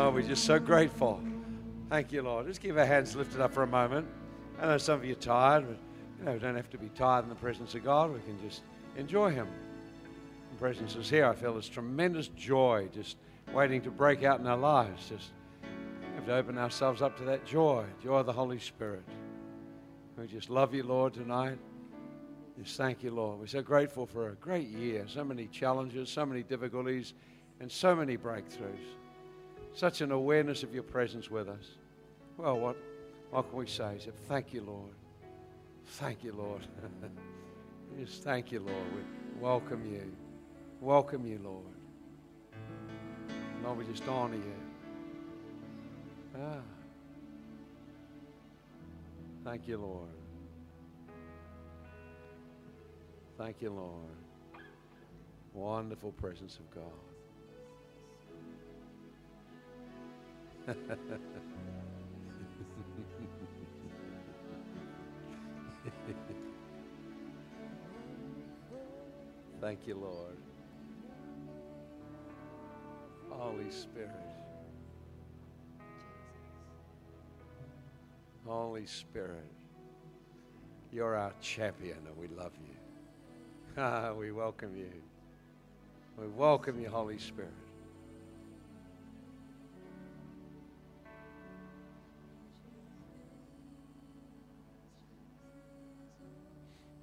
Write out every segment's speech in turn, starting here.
Oh, we're just so grateful. Thank you, Lord. Just keep our hands lifted up for a moment. I know some of you are tired, but we don't have to be tired in the presence of God. We can just enjoy Him. The presence is here. I feel this tremendous joy just waiting to break out in our lives. Just have to open ourselves up to that joy of the Holy Spirit. We just love you, Lord, tonight. Just thank you, Lord. We're so grateful for a great year, so many challenges, so many difficulties, and so many breakthroughs. Such an awareness of your presence with us. Well, what can we say? Except thank you, Lord. Thank you, Lord. Just thank you, Lord. We welcome you. Welcome you, Lord. Lord, we just honor you. Ah. Thank you, Lord. Thank you, Lord. Wonderful presence of God. Thank you, Lord. Holy Spirit. Holy Spirit, you're our champion and we love you. We welcome you. We welcome you, Holy Spirit.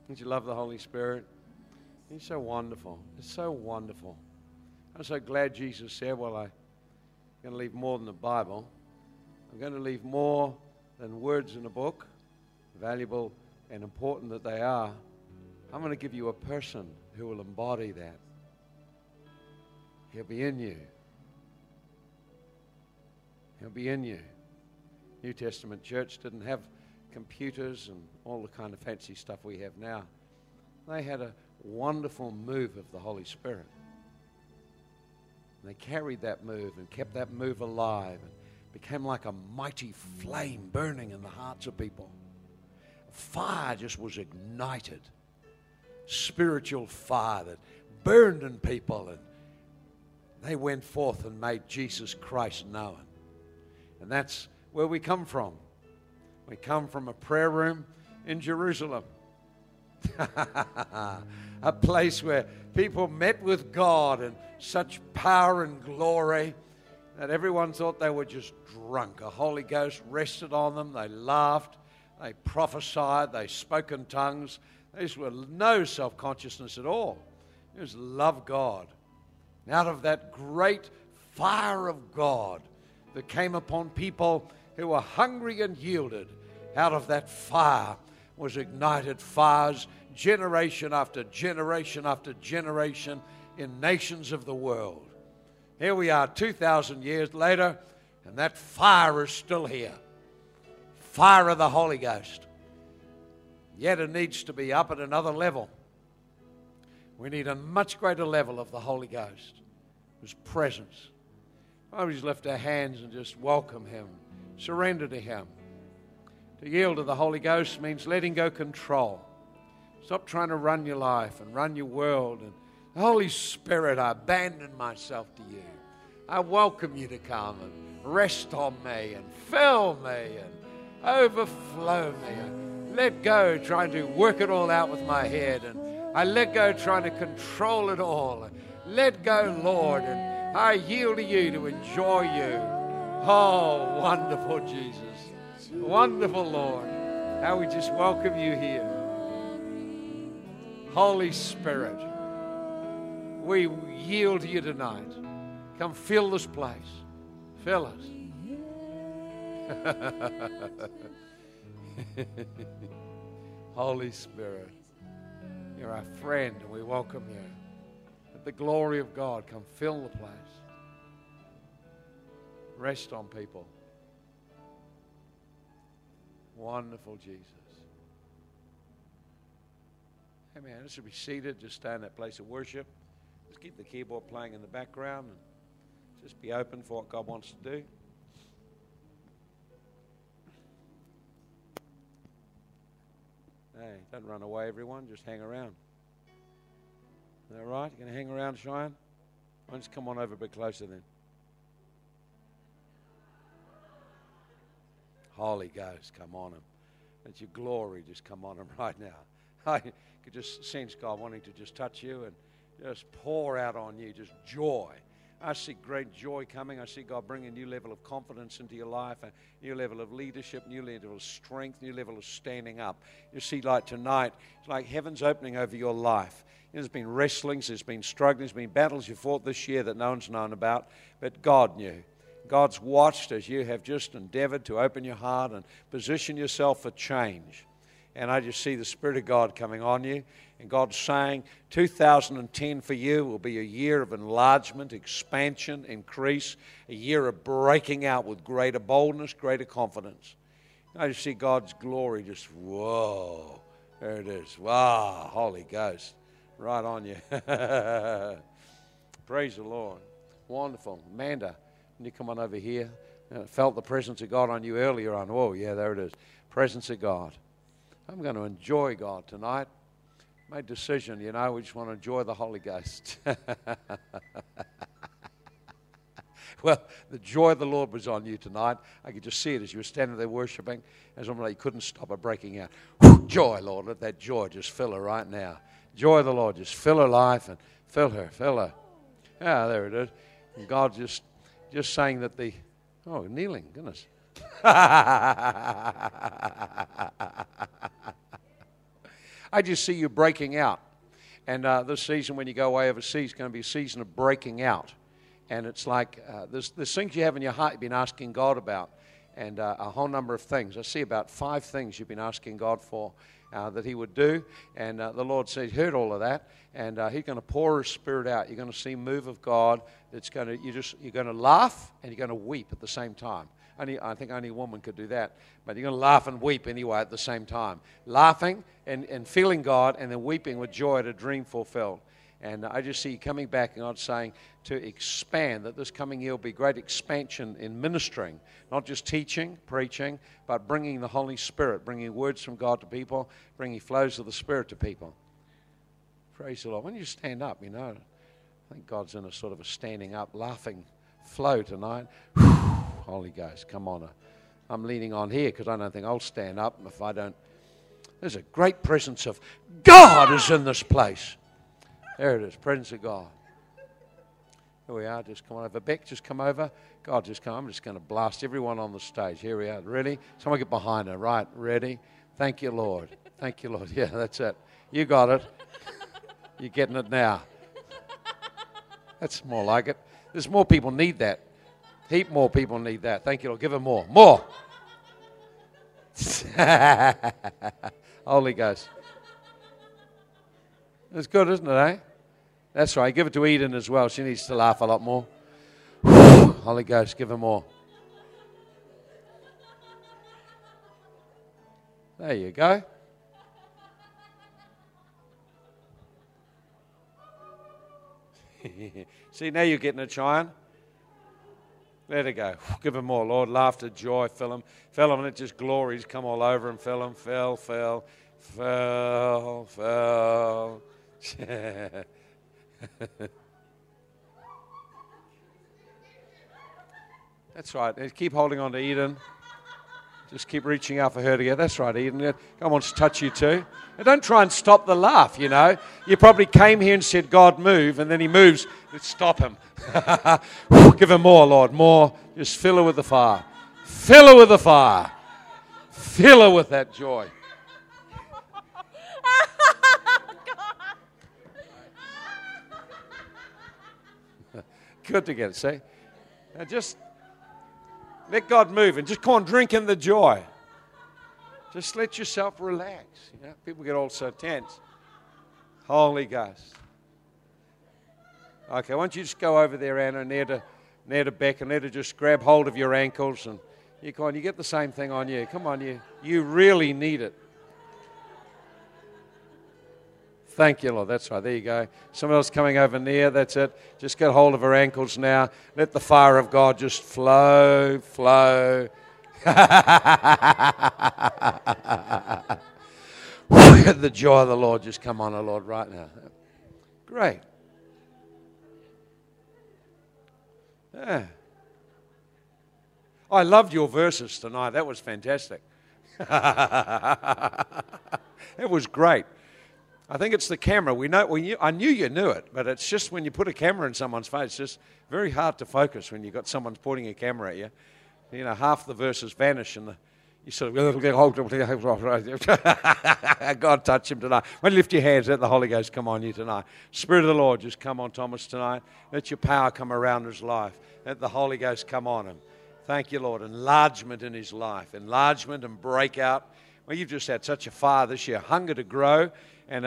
Don't you love the Holy Spirit? He's so wonderful. It's so wonderful. I'm so glad Jesus said, well, I'm going to leave more than the Bible. I'm going to leave more than words in a book, valuable and important that they are. I'm going to give you a person who will embody that. He'll be in you. He'll be in you. New Testament church didn't have computers and all the kind of fancy stuff we have now. They had a wonderful move of the Holy Spirit. And they carried that move and kept that move alive. Became like a mighty flame burning in the hearts of people. Fire just was ignited. Spiritual fire that burned in people, and they went forth and made Jesus Christ known. And that's where we come from. We come from a prayer room in Jerusalem. A place where people met with God in such power and glory that everyone thought they were just drunk. A Holy Ghost rested on them. They laughed. They prophesied. They spoke in tongues. There was no self-consciousness at all. It was love God. And out of that great fire of God that came upon people who were hungry and yielded, out of that fire was ignited fires generation after generation after generation in nations of the world. Here we are 2,000 years later, and that fire is still here. Fire of the Holy Ghost. Yet it needs to be up at another level. We need a much greater level of the Holy Ghost, His presence. I just lift our hands and just welcome Him, surrender to Him. To yield to the Holy Ghost means letting go control. Stop trying to run your life and run your world and Holy Spirit, I abandon myself to you. I welcome you to come and rest on me and fill me and overflow me. I let go trying to work it all out with my head, and I let go trying to control it all. Let go, Lord, and I yield to you to enjoy you. Oh, wonderful Jesus. Wonderful Lord. How we just welcome you here. Holy Spirit. We yield to you tonight. Come fill this place. Fill us. Holy Spirit, you're our friend and we welcome you. Let the glory of God come fill the place. Rest on people. Wonderful Jesus. Amen. Let's be seated. Just stay in that place of worship. Just keep the keyboard playing in the background and just be open for what God wants to do. Hey, don't run away, everyone. Just hang around. All right? You going to hang around, Cheyenne? Why don't you come on over a bit closer then? Holy Ghost, come on them. Let your glory just come on them right now. I could just sense God wanting to just touch you and just pour out on you just joy. I see great joy coming. I see God bring a new level of confidence into your life, a new level of leadership, new level of strength, new level of standing up. You see, like tonight, it's like heaven's opening over your life. There's been wrestlings, there's been struggles, there's been battles you fought this year that no one's known about, but God knew. God's watched as you have just endeavored to open your heart and position yourself for change. And I just see the Spirit of God coming on you. And God's saying 2010 for you will be a year of enlargement, expansion, increase, a year of breaking out with greater boldness, greater confidence. And I just see God's glory just, whoa, there it is. Wow, Holy Ghost, right on you. Praise the Lord. Wonderful. Amanda, can you come on over here? I felt the presence of God on you earlier on. Oh, yeah, there it is. Presence of God. I'm going to enjoy God tonight. My decision, you know, we just want to enjoy the Holy Ghost. Well, the joy of the Lord was on you tonight. I could just see it as you were standing there worshiping. As I'm like, you couldn't stop her breaking out. Joy, Lord, let that joy just fill her right now. Joy of the Lord, just fill her life and fill her. Yeah, there it is. And God just saying that the, oh, kneeling, goodness. I just see you breaking out. And this season when you go away overseas, it's going to be a season of breaking out. And it's like there's things you have in your heart you've been asking God about, and a whole number of things. I see about 5 things you've been asking God for that he would do. And the Lord said, heard all of that. And he's going to pour his Spirit out. You're going to see a move of God. That's going to, you're going to laugh and you're going to weep at the same time. I think only a woman could do that. But you're going to laugh and weep anyway at the same time. Laughing and feeling God, and then weeping with joy at a dream fulfilled. And I just see you coming back and God saying to expand, that this coming year will be great expansion in ministering. Not just teaching, preaching, but bringing the Holy Spirit, bringing words from God to people, bringing flows of the Spirit to people. Praise the Lord. When you stand up, you know, I think God's in a sort of a standing up, laughing flow tonight. Holy Ghost, come on. I'm leaning on here because I don't think I'll stand up if I don't. There's a great presence of God is in this place. There it is, presence of God. Here we are, just come on over. Beck, just come over. God, just come. I'm just going to blast everyone on the stage. Here we are. Ready? Someone get behind her. Right, ready? Thank you, Lord. Thank you, Lord. Yeah, that's it. You got it. You're getting it now. That's more like it. There's more people need that. Heap more people need that. Thank you, Lord. Give them more. More. Holy Ghost. It's good, isn't it, eh? That's right. Give it to Eden as well. She needs to laugh a lot more. Holy Ghost, give her more. There you go. See, now you're getting a shine. Let it go. Give him more, Lord. Laughter, joy, fill him. Fill him, and it just glories come all over him. Fill him, fill. That's right. Keep holding on to Eden. Just keep reaching out for her to get. That's right, Eden. God wants to touch you too. And don't try and stop the laugh, you know. You probably came here and said, God, move. And then he moves. Let's stop him. Give him more, Lord. More. Just fill her with the fire. Fill her with the fire. Fill her with that joy. Good to get it, see? Now just let God move and just go and drink in the joy. Just let yourself relax. You know, people get all so tense. Holy Ghost. Okay, why don't you just go over there, Anna, near to Beck, and let her just grab hold of your ankles, and you come on, you get the same thing on you. Come on, you really need it. Thank you, Lord. That's right. There you go. Someone else coming over near. That's it. Just get hold of her ankles now. Let the fire of God just flow. The joy of the Lord just come on, O Lord, right now. Great. Yeah. I loved your verses tonight. That was fantastic. It was great. I think it's the camera. I knew you knew it, but it's just when you put a camera in someone's face, it's just very hard to focus when you've got someone pointing a camera at you. You know, half the verses vanish, and you sort of, God touch him tonight. Well, lift your hands, let the Holy Ghost come on you tonight. Spirit of the Lord, just come on Thomas tonight. Let your power come around his life. Let the Holy Ghost come on him. Thank you, Lord. Enlargement in his life. Enlargement and breakout. Well, you've just had such a fire this year. Hunger to grow. And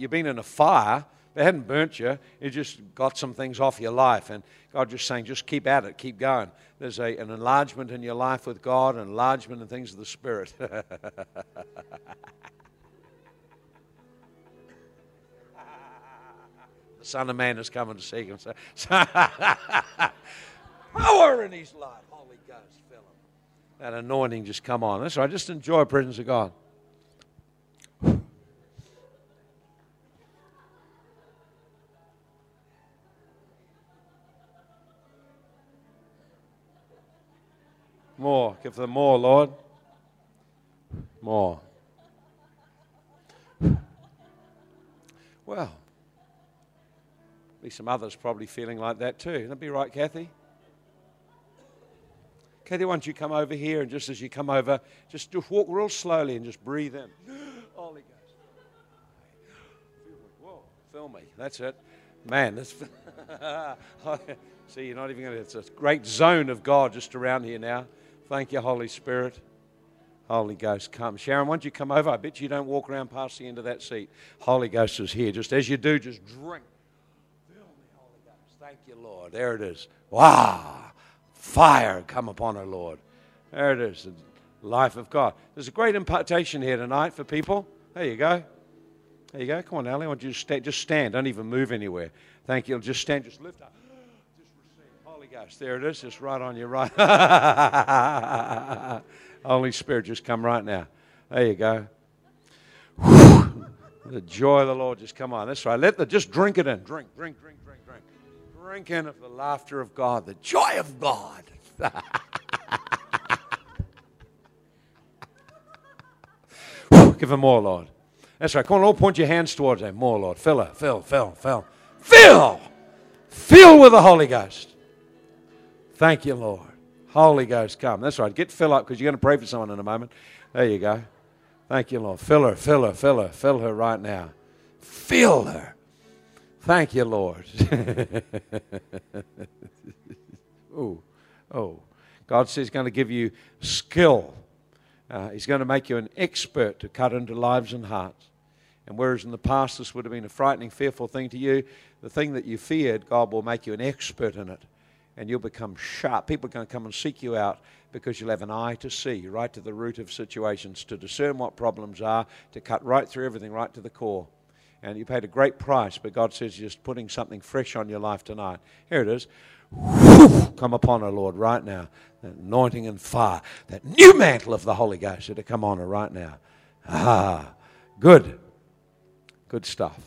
you've been in a fire. They hadn't burnt you. You just got some things off your life. And God just saying, just keep at it. Keep going. There's an enlargement in your life with God, an enlargement in things of the Spirit. The Son of Man is coming to seek him. Power in his life. Holy Ghost, fill him. That anointing just come on. That's right. Just enjoy the presence of God. More. Give them more, Lord. More. Well, at least some others probably feeling like that too. That'd be right, Kathy. Kathy, why don't you come over here, and just as you come over, just walk real slowly and just breathe in. Holy Ghost. Whoa, fill me. That's it. Man, that's... See, you're not even going to... It's a great zone of God just around here now. Thank you, Holy Spirit. Holy Ghost, come. Sharon, why don't you come over? I bet you don't walk around past the end of that seat. Holy Ghost is here. Just as you do, just drink. Fill me, Holy Ghost. Thank you, Lord. There it is. Wow. Fire come upon her, Lord. There it is, the life of God. There's a great impartation here tonight for people. There you go. There you go. Come on, Allie. I want you to just stand. Don't even move anywhere. Thank you. Just stand. Just lift up. Just receive. Holy Ghost. There it is. Just right on your right. Holy Spirit, just come right now. There you go. The joy of the Lord just come on. That's right. Just drink it in. Drink. Drink in of the laughter of God, the joy of God. Give him more, Lord. That's right. Come on, all point your hands towards him. More, Lord. Fill her. Fill. Fill with the Holy Ghost. Thank you, Lord. Holy Ghost, come. That's right. Get fill up because you're going to pray for someone in a moment. There you go. Thank you, Lord. Fill her. Fill her right now. Fill her. Thank you, Lord. Oh. God says he's going to give you skill. He's going to make you an expert to cut into lives and hearts. And whereas in the past this would have been a frightening, fearful thing to you, the thing that you feared, God will make you an expert in it. And you'll become sharp. People are going to come and seek you out because you'll have an eye to see, right to the root of situations, to discern what problems are, to cut right through everything, right to the core. And you paid a great price, but God says you're just putting something fresh on your life tonight. Here it is. Come upon her, Lord, right now. That anointing and fire. That new mantle of the Holy Ghost to come on her right now. Ah, good. Good stuff.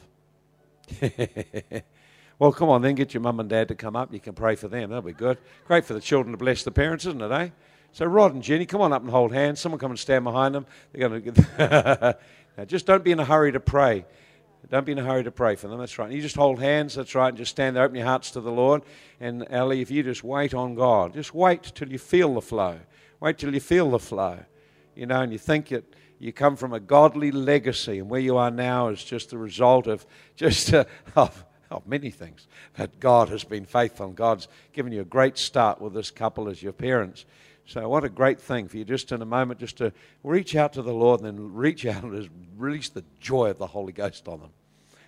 Well, come on then. Get your mum and dad to come up. You can pray for them. That'll be good. Great for the children to bless the parents, isn't it, eh? So Rod and Jenny, come on up and hold hands. Someone come and stand behind them. They're going to... Now, just don't be in a hurry to pray. Don't be in a hurry to pray for them, that's right. You just hold hands, that's right, and just stand there, open your hearts to the Lord. And Allie, if you just wait on God, just wait till you feel the flow. Wait till you feel the flow, you know, and you think that you come from a godly legacy, and where you are now is just the result of many things. But God has been faithful, and God's given you a great start with this couple as your parents. So what a great thing for you just in a moment just to reach out to the Lord and then reach out and just release the joy of the Holy Ghost on them.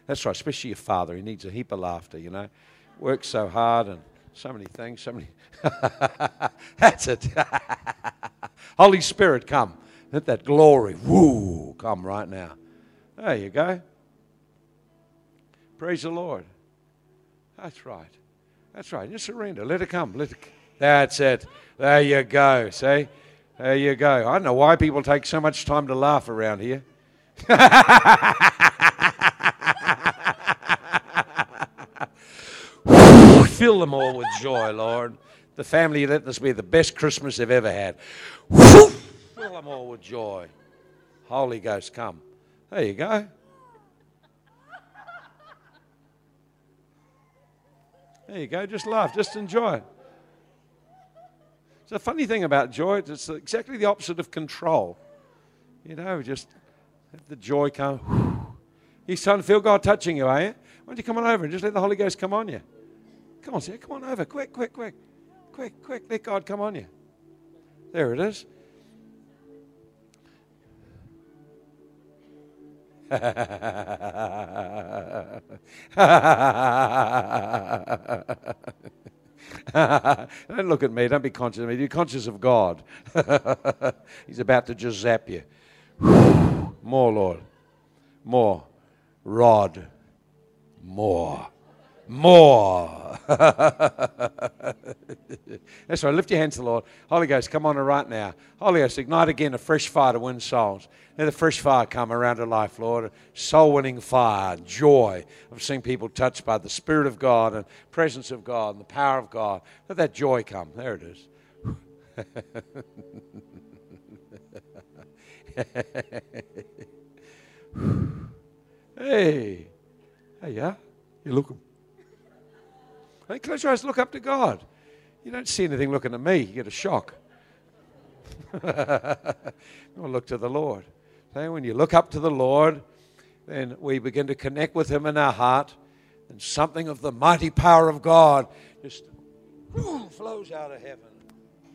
That's right, especially your father. He needs a heap of laughter, you know. Works so hard and so many things, so many... That's it. Holy Spirit, come. Let that glory, woo, come right now. There you go. Praise the Lord. That's right. Just surrender. Let it come. That's it. There you go. See? There you go. I don't know why people take so much time to laugh around here. Fill them all with joy, Lord. The family let this be the best Christmas they've ever had. Woo! Fill them all with joy. Holy Ghost, come. There you go. There you go. Just laugh. Just enjoy it. It's a funny thing about joy. It's exactly the opposite of control. You know, just let the joy come. You're starting to feel God touching you, are you? Why don't you come on over and just let the Holy Ghost come on you? Come on, sir. Come on over. Quick, quick, quick. Quick, quick. Let God come on you. There it is. Don't look at me. Don't be conscious of me. You're conscious of God. He's about to just zap you. More, Lord. More. Rod. More. More. That's right. Lift your hands to the Lord. Holy Ghost, come on her right now. Holy Ghost, ignite again a fresh fire to win souls. Let a fresh fire come around her life, Lord. Soul-winning fire, joy. I've seen people touched by the Spirit of God and presence of God and the power of God. Let that joy come. There it is. Hey. There you are. You're looking. Hey, close your eyes, look up to God. You don't see anything looking at me. You get a shock. Look to the Lord. So when you look up to the Lord, then we begin to connect with Him in our heart, and something of the mighty power of God just flows out of heaven,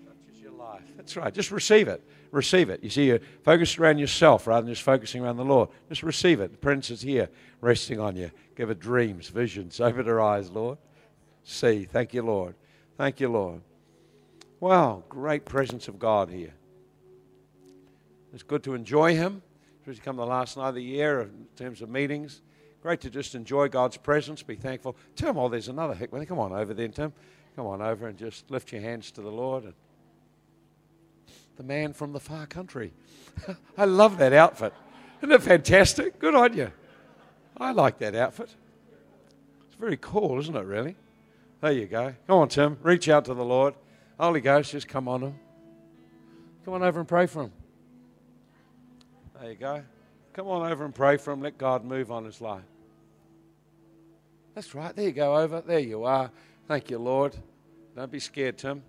touches your life. That's right. Just receive it. Receive it. You see, you're focused around yourself rather than just focusing around the Lord. Just receive it. The Prince is here, resting on you. Give her dreams, visions. Open her eyes, Lord. See. Thank you, Lord. Thank you, Lord. Wow, great presence of God here. It's good to enjoy Him. It's come the last night of the year in terms of meetings. Great to just enjoy God's presence, be thankful. Tim, oh, there's another hick. Come on over then, Tim. Come on over and just lift your hands to the Lord. And the man from the far country. I love that outfit. Isn't it fantastic? Good on you. I like that outfit. It's very cool, isn't it, really? There you go. Come on, Tim. Reach out to the Lord. Holy Ghost, just come on him. Come on over and pray for him. There you go. Come on over and pray for him. Let God move on his life. That's right. There you go, over. There you are. Thank you, Lord. Don't be scared, Tim.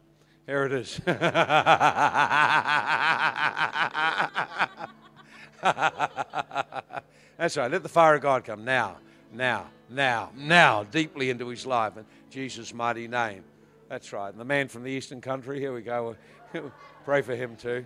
Here it is. That's right. Let the fire of God come now, now, now, now, deeply into his life in Jesus' mighty name. That's right. And the man from the eastern country, here we go. Pray for him too.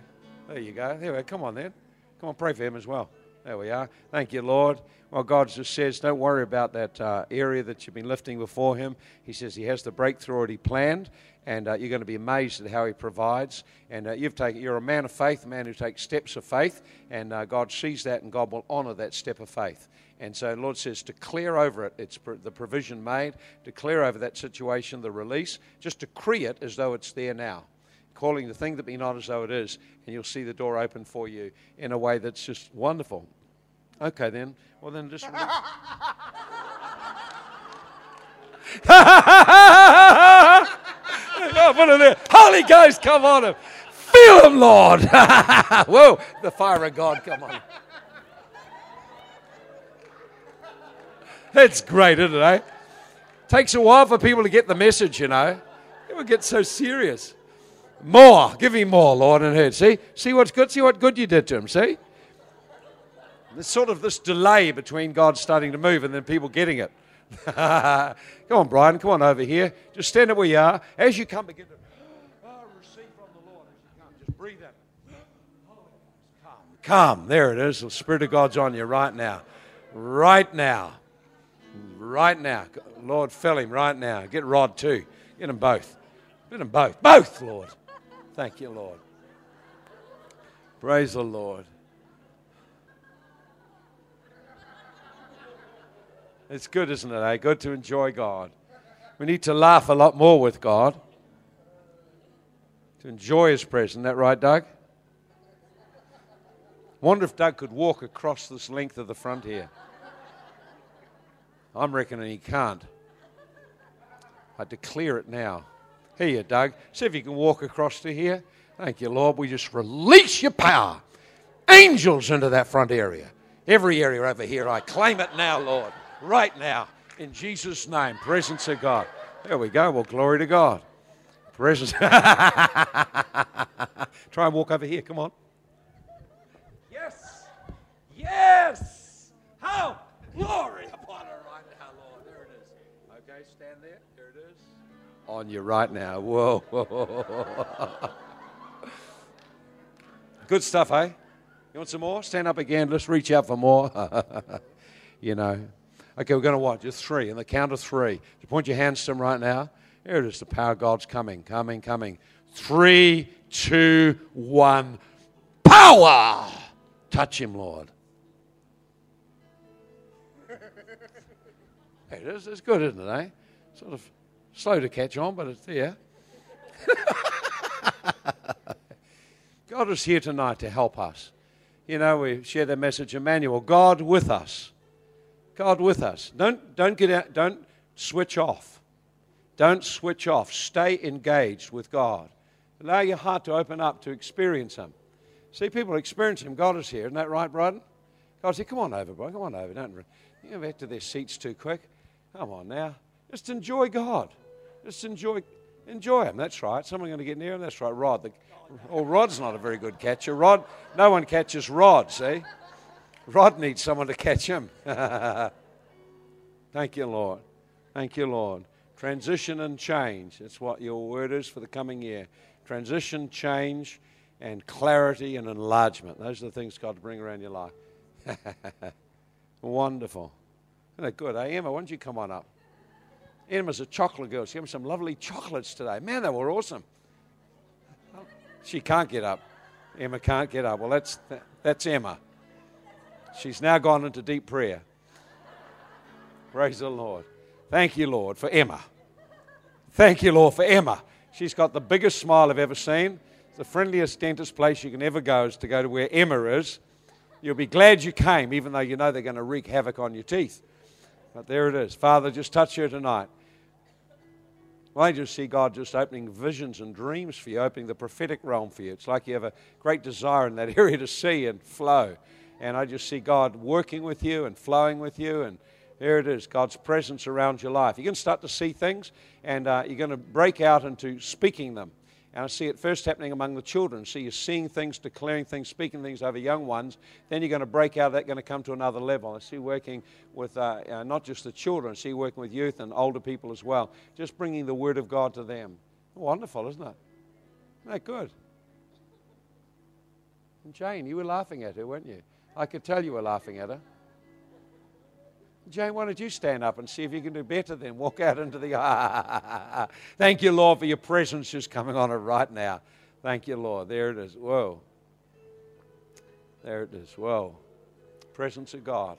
There you go. There we go. Come on then. Come on, pray for him as well. There we are. Thank you, Lord. Well, God just says, don't worry about that area that you've been lifting before him. He says he has the breakthrough already planned, and you're going to be amazed at how he provides. And you're a man of faith, a man who takes steps of faith, and God sees that, and God will honor that step of faith. And so the Lord says, declare over it. It's the provision made. Declare over that situation, the release. Just decree it as though it's there now. Calling the thing that be not as though it is, and you'll see the door open for you in a way that's just wonderful. Okay, then. Well, then just... Put it there. Holy Ghost, come on him. Feel him, Lord. Whoa, the fire of God, come on. That's great, isn't it, eh? Takes a while for people to get the message, you know. People get so serious. More. Give him more, Lord, and heard. See? See what's good? See what good you did to him, see? There's sort of this delay between God starting to move and then people getting it. Come on, Brian. Come on over here. Just stand up where you are. As you come, begin to receive from the Lord. As you come, just breathe out. Come. There it is. The Spirit of God's on you right now. Right now. Right now. Lord, fill him right now. Get Rod too. Get them both. Get them both. Both, Lord. Thank you, Lord. Praise the Lord. It's good, isn't it, eh? Good to enjoy God. We need to laugh a lot more with God. To enjoy His presence. Isn't that right, Doug? Wonder if Doug could walk across this length of the front here. I'm reckoning he can't. I declare it now. Here, Doug. See if you can walk across to here. Thank you, Lord. We just release your power. Angels into that front area. Every area over here. I claim it now, Lord. Right now. In Jesus' name. Presence of God. There we go. Well, glory to God. Presence. Try and walk over here. Come on. Yes. Yes. How? Glory upon her right now, Lord. There it is. Okay, stand there. There it is. On you right now. Whoa. Good stuff, eh? You want some more? Stand up again. Let's reach out for more. You know. Okay, we're going to what? Just three. In the count of three. You point your hands to them right now. Here it is. The power of God's coming, coming, coming. 3, 2, 1. Power! Touch him, Lord. It is. It's good, isn't it, eh? Sort of slow to catch on, but it's there. God is here tonight to help us. You know, we share the message, Emmanuel. God with us. God with us. Don't get out. Don't switch off. Don't switch off. Stay engaged with God. Allow your heart to open up to experience Him. See, people experience Him. God is here. Isn't that right, Brian? God said, come on over, Brian. Come on over. Don't go back to their seats too quick. Come on now. Just enjoy God. Just enjoy Him. That's right. Someone's going to get near Him. That's right. Rod. Rod's not a very good catcher. Rod, no one catches Rod, see? Rod needs someone to catch him. Thank you, Lord. Thank you, Lord. Transition and change. That's what your word is for the coming year. Transition, change, and clarity and enlargement. Those are the things God will bring around your life. Wonderful. Isn't that good, eh? Emma, why don't you come on up? Emma's a chocolate girl. She gave me some lovely chocolates today. Man, they were awesome. She can't get up. Emma can't get up. Well, that's Emma. She's now gone into deep prayer. Praise the Lord. Thank you, Lord, for Emma. Thank you, Lord, for Emma. She's got the biggest smile I've ever seen. The friendliest dentist place you can ever go is to go to where Emma is. You'll be glad you came, even though you know they're going to wreak havoc on your teeth. But there it is. Father, just touch her tonight. I just see God just opening visions and dreams for you, opening the prophetic realm for you. It's like you have a great desire in that area to see and flow. And I just see God working with you and flowing with you. And there it is, God's presence around your life. You're going to start to see things, and you're going to break out into speaking them. And I see it first happening among the children. So you're seeing things, declaring things, speaking things over young ones. Then you're going to break out of that, going to come to another level. I see working with not just the children. I see working with youth and older people as well. Just bringing the word of God to them. Wonderful, isn't it? Isn't that good? And Jane, you were laughing at her, weren't you? I could tell you were laughing at her. Jane, why don't you stand up and see if you can do better then? Walk out into the... Thank you, Lord, for your presence just coming on it right now. Thank you, Lord. There it is. Whoa. There it is. Whoa. Presence of God.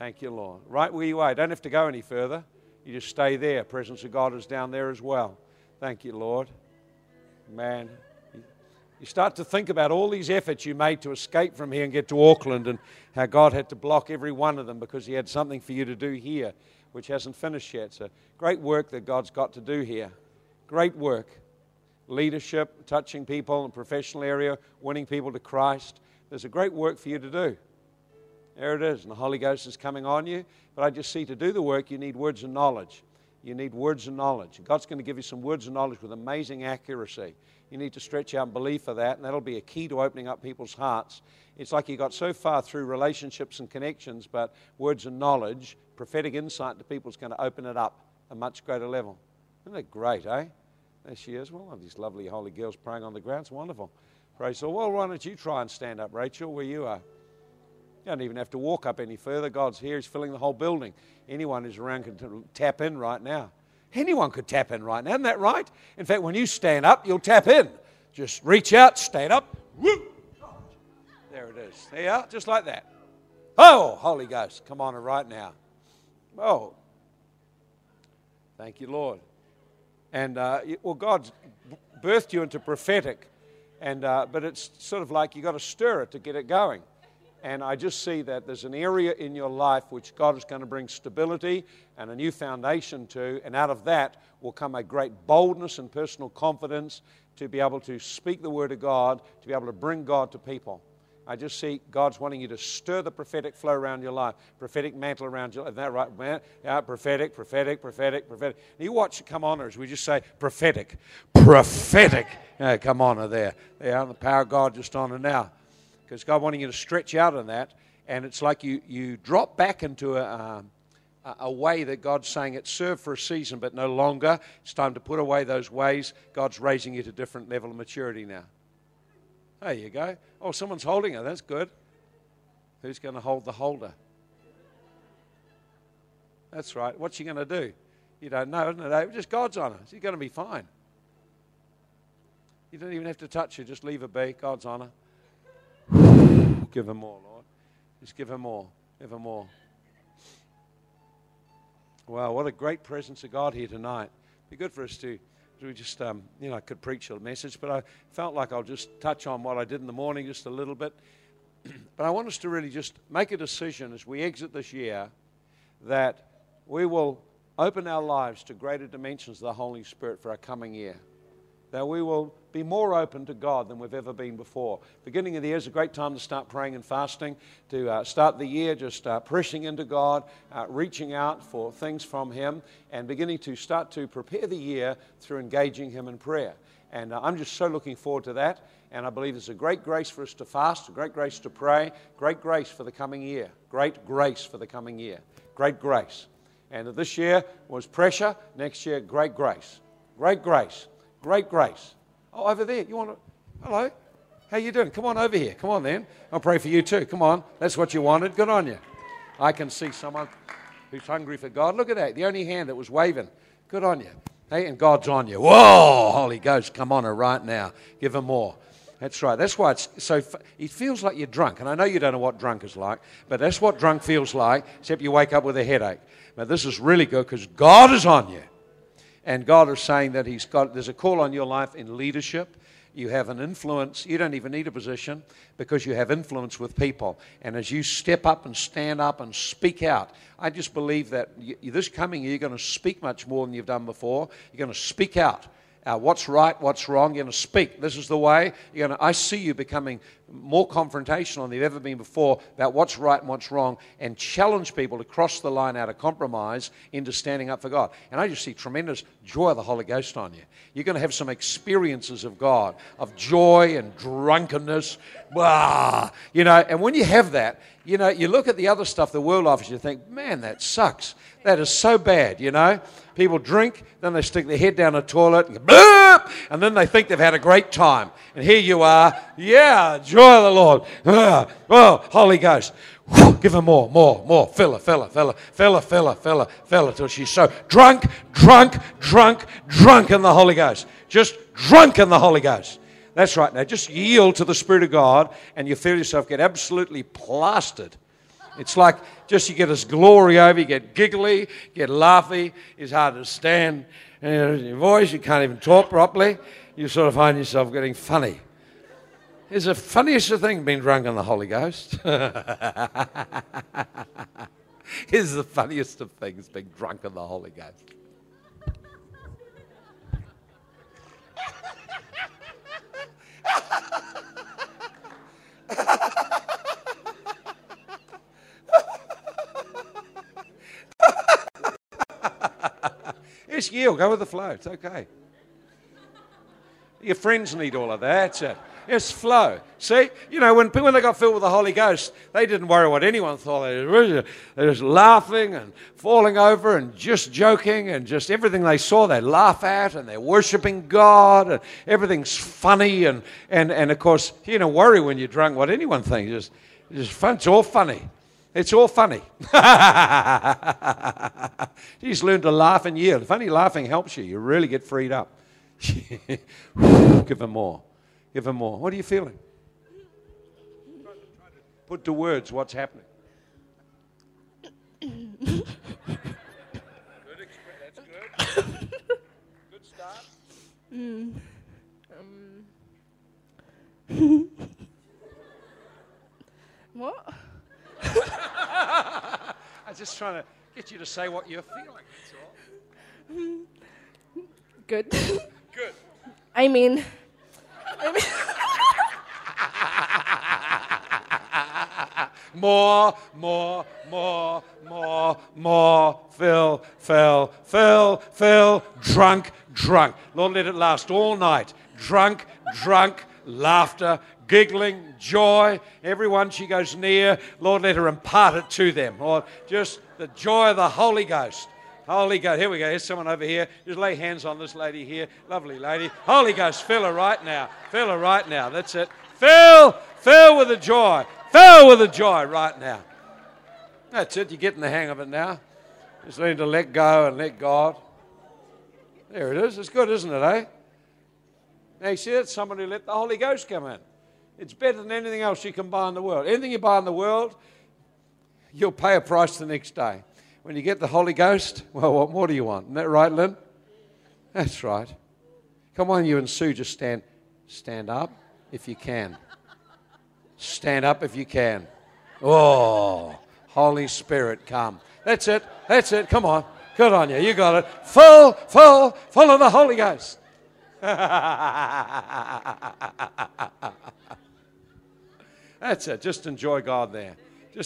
Thank you, Lord. Right where you are. You don't have to go any further. You just stay there. Presence of God is down there as well. Thank you, Lord. Man. You start to think about all these efforts you made to escape from here and get to Auckland and how God had to block every one of them because He had something for you to do here which hasn't finished yet. So great work that God's got to do here. Great work. Leadership, touching people in the professional area, winning people to Christ. There's a great work for you to do. There it is. And the Holy Ghost is coming on you. But I just see to do the work you need words and knowledge. You need words and knowledge. God's going to give you some words and knowledge with amazing accuracy. You need to stretch out and believe for that, and that'll be a key to opening up people's hearts. It's like you got so far through relationships and connections, but words and knowledge, prophetic insight to people is going to open it up a much greater level. Isn't that great, eh? There she is. Well, these lovely holy girls praying on the ground. It's wonderful. Praise the Lord. Well, why don't you try and stand up, Rachel, where you are? You don't even have to walk up any further. God's here. He's filling the whole building. Anyone who's around can tap in right now. Anyone could tap in right now. Isn't that right? In fact, when you stand up, you'll tap in. Just reach out, stand up. Woo! There it is. There you are, just like that. Oh, Holy Ghost, come on right now. Oh. Thank you, Lord. And, well, God's birthed you into prophetic, and but it's sort of like you've got to stir it to get it going. And I just see that there's an area in your life which God is going to bring stability and a new foundation to, and out of that will come a great boldness and personal confidence to be able to speak the Word of God, to be able to bring God to people. I just see God's wanting you to stir the prophetic flow around your life, prophetic mantle around your life. Isn't that right, man? Yeah, prophetic, prophetic, prophetic, prophetic. And you watch it come on, as we just say, prophetic, prophetic. Yeah, come on there. Yeah, the power of God just on her now. Because God wanting you to stretch out in that. And it's like you drop back into a way that God's saying it served for a season, but no longer. It's time to put away those ways. God's raising you to a different level of maturity now. There you go. Oh, someone's holding her. That's good. Who's going to hold the holder? That's right. What's she going to do? You don't know, isn't it? Just God's on her. She's going to be fine. You don't even have to touch her. Just leave her be. God's on her. Give her more, Lord. Just give her more. Give her more. Wow, what a great presence of God here tonight. It'd be good for us to... We just, I could preach a message, but I felt like I'll just touch on what I did in the morning just a little bit. But I want us to really just make a decision as we exit this year that we will open our lives to greater dimensions of the Holy Spirit for our coming year. That we will be more open to God than we've ever been before. Beginning of the year is a great time to start praying and fasting, to start the year just pressing into God, reaching out for things from Him, and beginning to start to prepare the year through engaging Him in prayer. And I'm just so looking forward to that, and I believe there's a great grace for us to fast, a great grace to pray, great grace for the coming year, great grace for the coming year, great grace. And this year was pressure, next year great grace, great grace, great grace. Oh, over there. You want to? Hello. How you doing? Come on over here. Come on then. I'll pray for you too. Come on. That's what you wanted. Good on you. I can see someone who's hungry for God. Look at that. The only hand that was waving. Good on you. Hey, and God's on you. Whoa, Holy Ghost, come on her right now. Give her more. That's right. That's why it's so. It feels like you're drunk, and I know you don't know what drunk is like, but that's what drunk feels like. Except you wake up with a headache. Now this is really good because God is on you. And God is saying that there's a call on your life in leadership. You have an influence. You don't even need a position because you have influence with people. And as you step up and stand up and speak out, I just believe that this coming year, you're going to speak much more than you've done before. You're going to speak out. What's right, what's wrong, you're going to speak. This is the way. I see you becoming more confrontational than you've ever been before about what's right and what's wrong, and challenge people to cross the line out of compromise into standing up for God. And I just see tremendous joy of the Holy Ghost on you. You're going to have some experiences of God, of joy and drunkenness. Blah, and when you have that, you look at the other stuff the world offers you and think, man, that sucks. That is so bad, People drink, then they stick their head down a toilet and bloop, and then they think they've had a great time. And here you are, joy of the Lord. Oh, Holy Ghost. Whew, give her more, more, more. Fill her till she's so drunk in the Holy Ghost. Just drunk in the Holy Ghost. That's right. Now just yield to the Spirit of God and you feel yourself get absolutely plastered. It's like just you get this glory over, you get giggly, get laughy, it's hard to stand. And your voice, you can't even talk properly. You sort of find yourself getting funny. It's the funniest thing, being drunk on the Holy Ghost. It's the funniest of things, being drunk on the Holy Ghost. Just yield, go with the flow, it's okay. Your friends need all of that, that's it. It's flow. See, when they got filled with the Holy Ghost, they didn't worry what anyone thought. They were just laughing and falling over and just joking and just everything they saw they laugh at, and they're worshiping God and everything's funny and of course you don't worry when you're drunk what anyone thinks. It's fun, it's all funny. It's all funny. Just learn to laugh and yield. Funny laughing helps you. You really get freed up. Give her more. Give her more. What are you feeling? Try to put to words what's happening. Good experience. That's good. Good start. What? I'm just trying to get you to say what you're feeling, that's all. Good. Good. I mean... More. Fill. Drunk. Lord, let it last all night. Drunk. Laughter, giggling, joy. Everyone she goes near, Lord, let her impart it to them. Lord, just the joy of the Holy Ghost. Holy Ghost. Here we go. Here's someone over here. Just lay hands on this lady here. Lovely lady. Holy Ghost, fill her right now. That's it. Fill with the joy. Right now. That's it. You're getting the hang of it now. Just learn to let go and let God. There it is. It's good, isn't it, eh? Now, you see, that's somebody who let the Holy Ghost come in. It's better than anything else you can buy in the world. Anything you buy in the world, you'll pay a price the next day. When you get the Holy Ghost, well, what more do you want? Isn't that right, Lynn? That's right. Come on, you and Sue, just stand up if you can. Oh, Holy Spirit, come. That's it. Come on. Good on you. You got it. Full of the Holy Ghost. That's it. Just enjoy God there.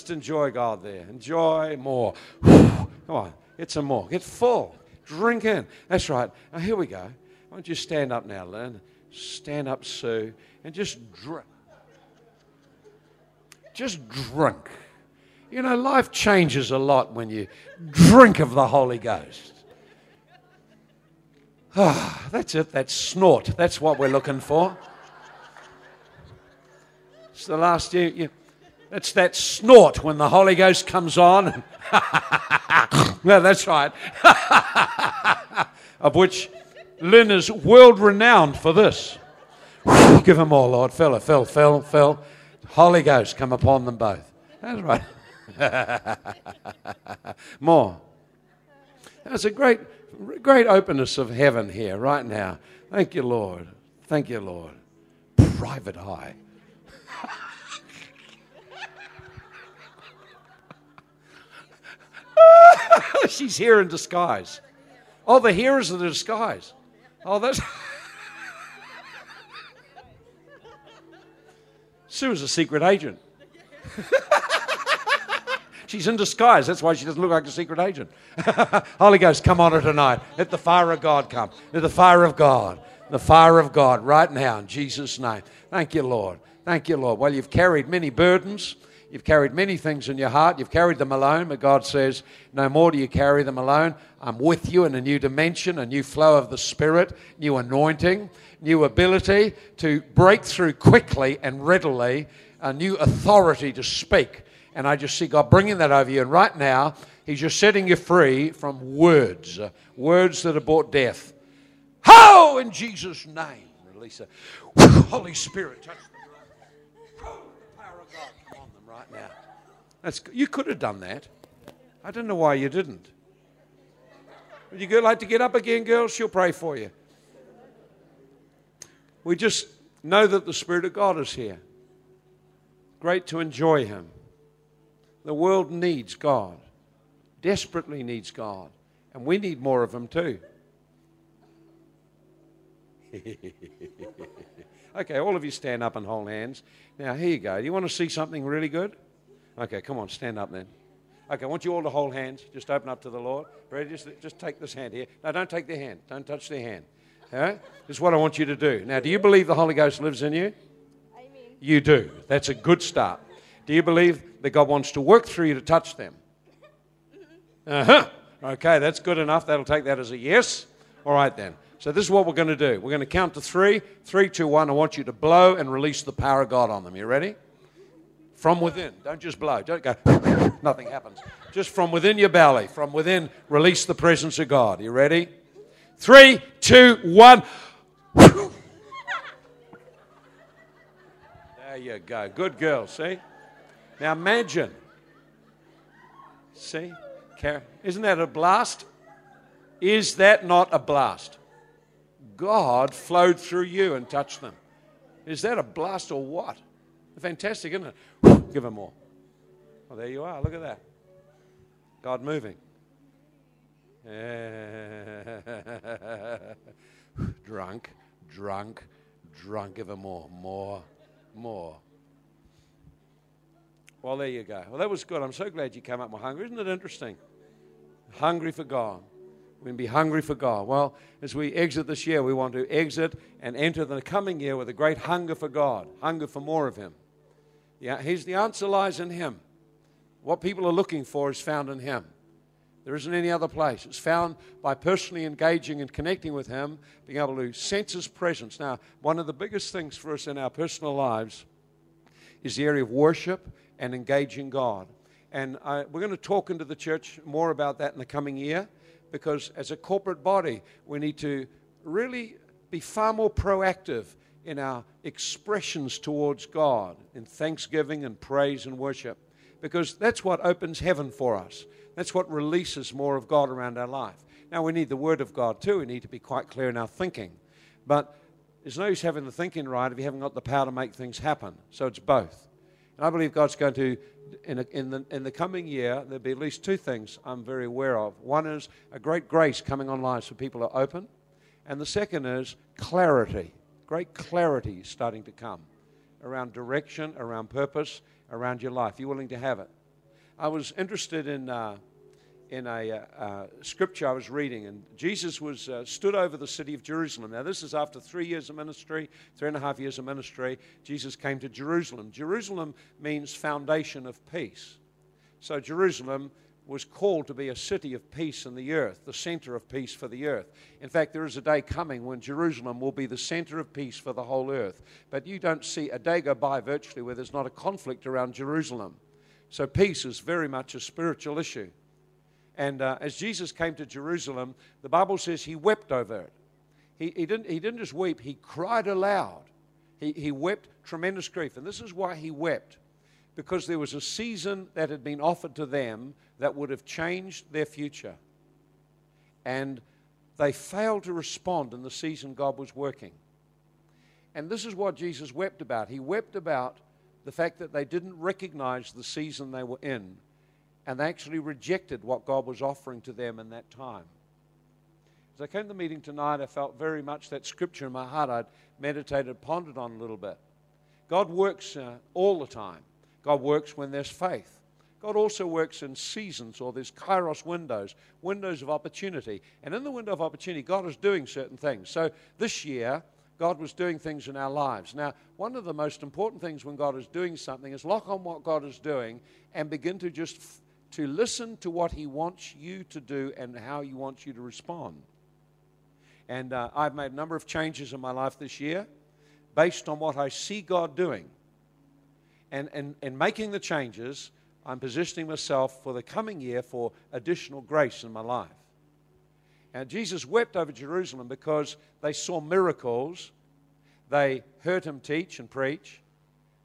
Enjoy more. Come on. Get some more. Get full. Drink in. That's right. Now, here we go. Why don't you stand up now, Lynn? Stand up, Sue. And just drink. You know, life changes a lot when you drink of the Holy Ghost. Ah, oh, that's it, that snort. That's what we're looking for. It's the last year. That's that snort when the Holy Ghost comes on. Well, that's right. Of which Lynn is world-renowned for this. Give him all, Lord. Fill. Holy Ghost, come upon them both. That's right. More. That's a great openness of heaven here right now. Thank you, Lord. Private eye. She's here in disguise. Oh, the hearers are the disguise. Oh, that's... Sue is a secret agent. She's in disguise. That's why she doesn't look like a secret agent. Holy Ghost, come on her tonight. Let the fire of God come. Let the fire of God. The fire of God right now in Jesus' name. Thank you, Lord. Well, you've carried many burdens. You've carried many things in your heart. You've carried them alone. But God says, no more do you carry them alone. I'm with you in a new dimension, a new flow of the Spirit, new anointing, new ability to break through quickly and readily, a new authority to speak. And I just see God bringing that over you. And right now, he's just setting you free from words. Words that have brought death. Ho! In Jesus' name. Release it. Holy Spirit, touch them right now. The power of God, come on them right now. You could have done that. I don't know why you didn't. Would you like to get up again, girls? She'll pray for you. We just know that the Spirit of God is here. Great to enjoy him. The world needs God, desperately needs God, and we need more of him too. Okay, all of you stand up and hold hands. Now, here you go. Do you want to see something really good? Okay, come on, stand up then. Okay, I want you all to hold hands. Just open up to the Lord. Ready? Just take this hand here. No, don't take their hand. Don't touch their hand. All right? This is what I want you to do. Now, do you believe the Holy Ghost lives in you? Amen. You do. That's a good start. Do you believe that God wants to work through you to touch them? Uh-huh. Okay, that's good enough. That'll take that as a yes. All right then. So this is what we're going to do. We're going to count to 3, 3, 2, 1. I want you to blow and release the power of God on them. You ready? From within. Don't just blow. Don't go, nothing happens. Just from within your belly. From within, release the presence of God. You ready? 3, 2, 1. There you go. Good girl, see? Now imagine, see, isn't that a blast? Is that not a blast? God flowed through you and touched them. Is that a blast or what? Fantastic, isn't it? Give them more. Well, there you are. Look at that. God moving. Drunk, drunk, drunk. Give them more, more, more. Well, there you go. Well, that was good. I'm so glad you came up with hunger. Isn't it interesting? Hungry for God. We can be hungry for God. Well, as we exit this year, we want to exit and enter the coming year with a great hunger for God, hunger for more of Him. Yeah, the answer lies in Him. What people are looking for is found in Him. There isn't any other place. It's found by personally engaging and connecting with Him, being able to sense His presence. Now, one of the biggest things for us in our personal lives is the area of worship and engaging God. And we're going to talk into the church more about that in the coming year, because as a corporate body, we need to really be far more proactive in our expressions towards God in thanksgiving and praise and worship, because that's what opens heaven for us. That's what releases more of God around our life. Now, we need the Word of God too. We need to be quite clear in our thinking. But there's no use having the thinking right if you haven't got the power to make things happen. So it's both. And I believe God's going to, in the coming year, there'll be at least two things I'm very aware of. One is a great grace coming on lives so people are open. And the second is clarity. Great clarity is starting to come around direction, around purpose, around your life. You're willing to have it. I was interested in a scripture I was reading, and Jesus was stood over the city of Jerusalem. Now, this is after 3 years of ministry, 3.5 years of ministry. Jesus came to Jerusalem. Jerusalem means foundation of peace. So Jerusalem was called to be a city of peace in the earth, the center of peace for the earth. In fact, there is a day coming when Jerusalem will be the center of peace for the whole earth. But you don't see a day go by virtually where there's not a conflict around Jerusalem. So peace is very much a spiritual issue. And as Jesus came to Jerusalem, the Bible says he wept over it. He didn't just weep, he cried aloud. He wept tremendous grief. And this is why he wept, because there was a season that had been offered to them that would have changed their future. And they failed to respond in the season God was working. And this is what Jesus wept about. He wept about the fact that they didn't recognize the season they were in. And they actually rejected what God was offering to them in that time. As I came to the meeting tonight, I felt very much that scripture in my heart. I'd meditated, pondered on a little bit. God works all the time. God works when there's faith. God also works in seasons, or there's kairos windows, windows of opportunity. And in the window of opportunity, God is doing certain things. So this year, God was doing things in our lives. Now, one of the most important things when God is doing something is lock on what God is doing and begin to just to listen to what he wants you to do and how he wants you to respond. And I've made a number of changes in my life this year based on what I see God doing. And in making the changes, I'm positioning myself for the coming year for additional grace in my life. And Jesus wept over Jerusalem because they saw miracles. They heard him teach and preach.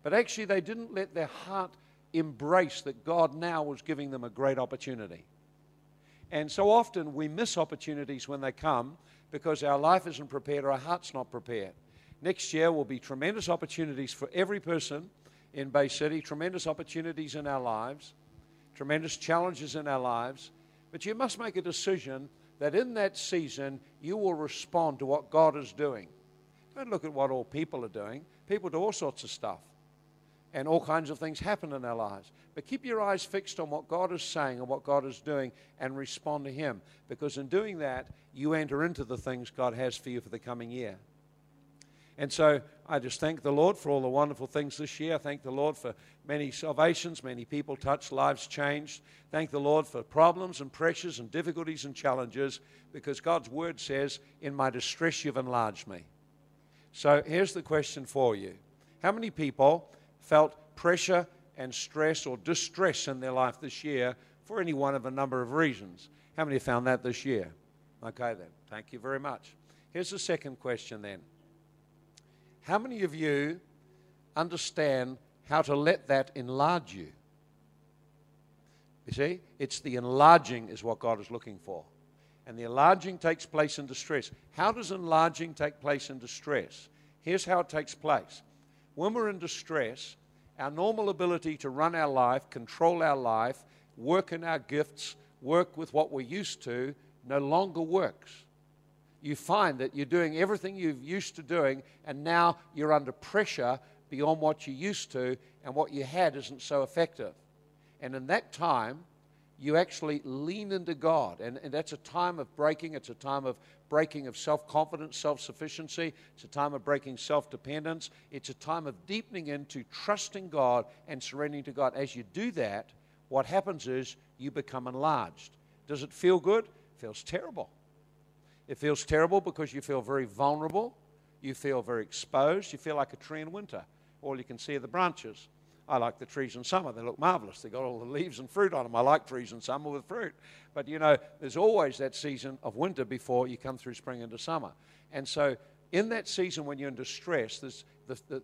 But actually, they didn't let their heart embrace that God now was giving them a great opportunity. And so often we miss opportunities when they come because our life isn't prepared or our heart's not prepared. Next year will be tremendous opportunities for every person in Bay City, tremendous opportunities in our lives, tremendous challenges in our lives. But you must make a decision that in that season you will respond to what God is doing. Don't look at what all people are doing. People do all sorts of stuff. And all kinds of things happen in our lives. But keep your eyes fixed on what God is saying and what God is doing and respond to Him. Because in doing that, you enter into the things God has for you for the coming year. And so I just thank the Lord for all the wonderful things this year. I thank the Lord for many salvations, many people touched, lives changed. Thank the Lord for problems and pressures and difficulties and challenges, because God's Word says, "In my distress you've enlarged me." So here's the question for you. How many people felt pressure and stress or distress in their life this year for any one of a number of reasons? How many found that this year? Okay then, thank you very much. Here's the second question then. How many of you understand how to let that enlarge you? You see, it's the enlarging is what God is looking for. And the enlarging takes place in distress. How does enlarging take place in distress? Here's how it takes place. When we're in distress, our normal ability to run our life, control our life, work in our gifts, work with what we're used to, no longer works. You find that you're doing everything you've used to doing, and now you're under pressure beyond what you used to, and what you had isn't so effective. And in that time, you actually lean into God. And that's a time of breaking. It's a time of breaking of self-confidence, self-sufficiency. It's a time of breaking self-dependence. It's a time of deepening into trusting God and surrendering to God. As you do that, what happens is you become enlarged. Does it feel good? It feels terrible. It feels terrible because you feel very vulnerable. You feel very exposed. You feel like a tree in winter. All you can see are the branches. I like the trees in summer. They look marvelous. They got all the leaves and fruit on them. I like trees in summer with fruit. But, you know, there's always that season of winter before you come through spring into summer. And so in that season when you're in distress,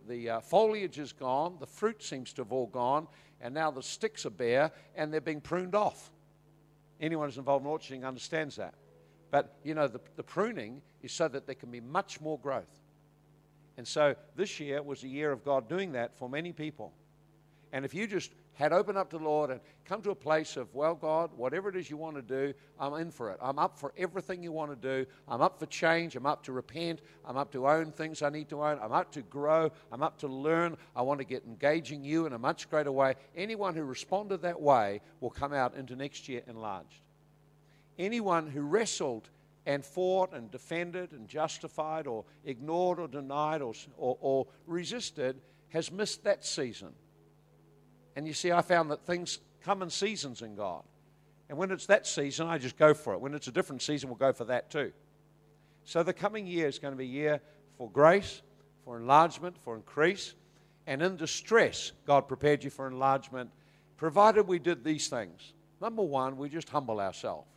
the foliage is gone. The fruit seems to have all gone. And now the sticks are bare and they're being pruned off. Anyone who's involved in orcharding understands that. But, you know, the pruning is so that there can be much more growth. And so this year was a year of God doing that for many people. And if you just had opened up to the Lord and come to a place of, well, God, whatever it is you want to do, I'm in for it. I'm up for everything you want to do. I'm up for change. I'm up to repent. I'm up to own things I need to own. I'm up to grow. I'm up to learn. I want to get engaging you in a much greater way. Anyone who responded that way will come out into next year enlarged. Anyone who wrestled and fought and defended and justified or ignored or denied or resisted has missed that season. And you see, I found that things come in seasons in God. And when it's that season, I just go for it. When it's a different season, we'll go for that too. So the coming year is going to be a year for grace, for enlargement, for increase. And in distress, God prepared you for enlargement, provided we did these things. Number one, we just humble ourselves.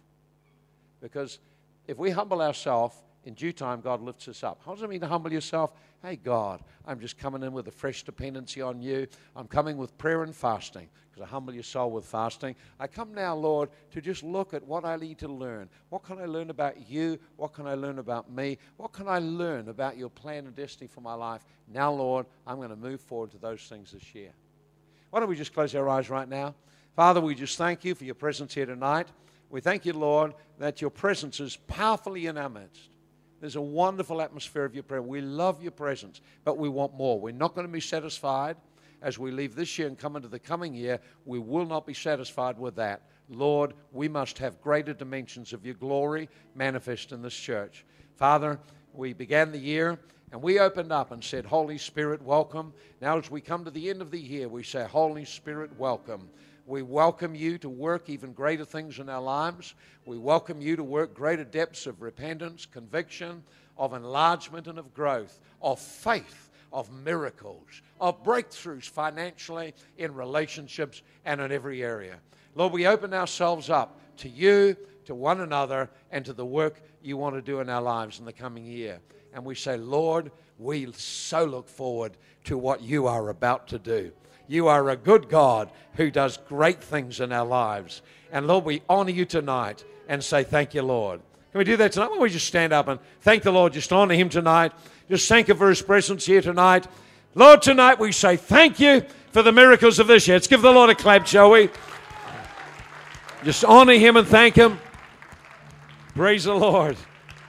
Because if we humble ourselves, in due time, God lifts us up. How does it mean to humble yourself? Hey, God, I'm just coming in with a fresh dependency on you. I'm coming with prayer and fasting, because I humble your soul with fasting. I come now, Lord, to just look at what I need to learn. What can I learn about you? What can I learn about me? What can I learn about your plan and destiny for my life? Now, Lord, I'm going to move forward to those things this year. Why don't we just close our eyes right now? Father, we just thank you for your presence here tonight. We thank you, Lord, that your presence is powerfully in our midst. There's a wonderful atmosphere of your prayer. We love your presence, but we want more. We're not going to be satisfied as we leave this year and come into the coming year. We will not be satisfied with that. Lord, we must have greater dimensions of your glory manifest in this church. Father, we began the year and we opened up and said, Holy Spirit, welcome. Now as we come to the end of the year, we say, Holy Spirit, welcome. We welcome you to work even greater things in our lives. We welcome you to work greater depths of repentance, conviction, of enlargement and of growth, of faith, of miracles, of breakthroughs financially, in relationships, and in every area. Lord, we open ourselves up to you, to one another, and to the work you want to do in our lives in the coming year. And we say, Lord, we so look forward to what you are about to do. You are a good God who does great things in our lives. And Lord, we honor you tonight and say thank you, Lord. Can we do that tonight? Why don't we just stand up and thank the Lord, just honor him tonight. Just thank him for his presence here tonight. Lord, tonight we say thank you for the miracles of this year. Let's give the Lord a clap, shall we? Just honor him and thank him. Praise the Lord.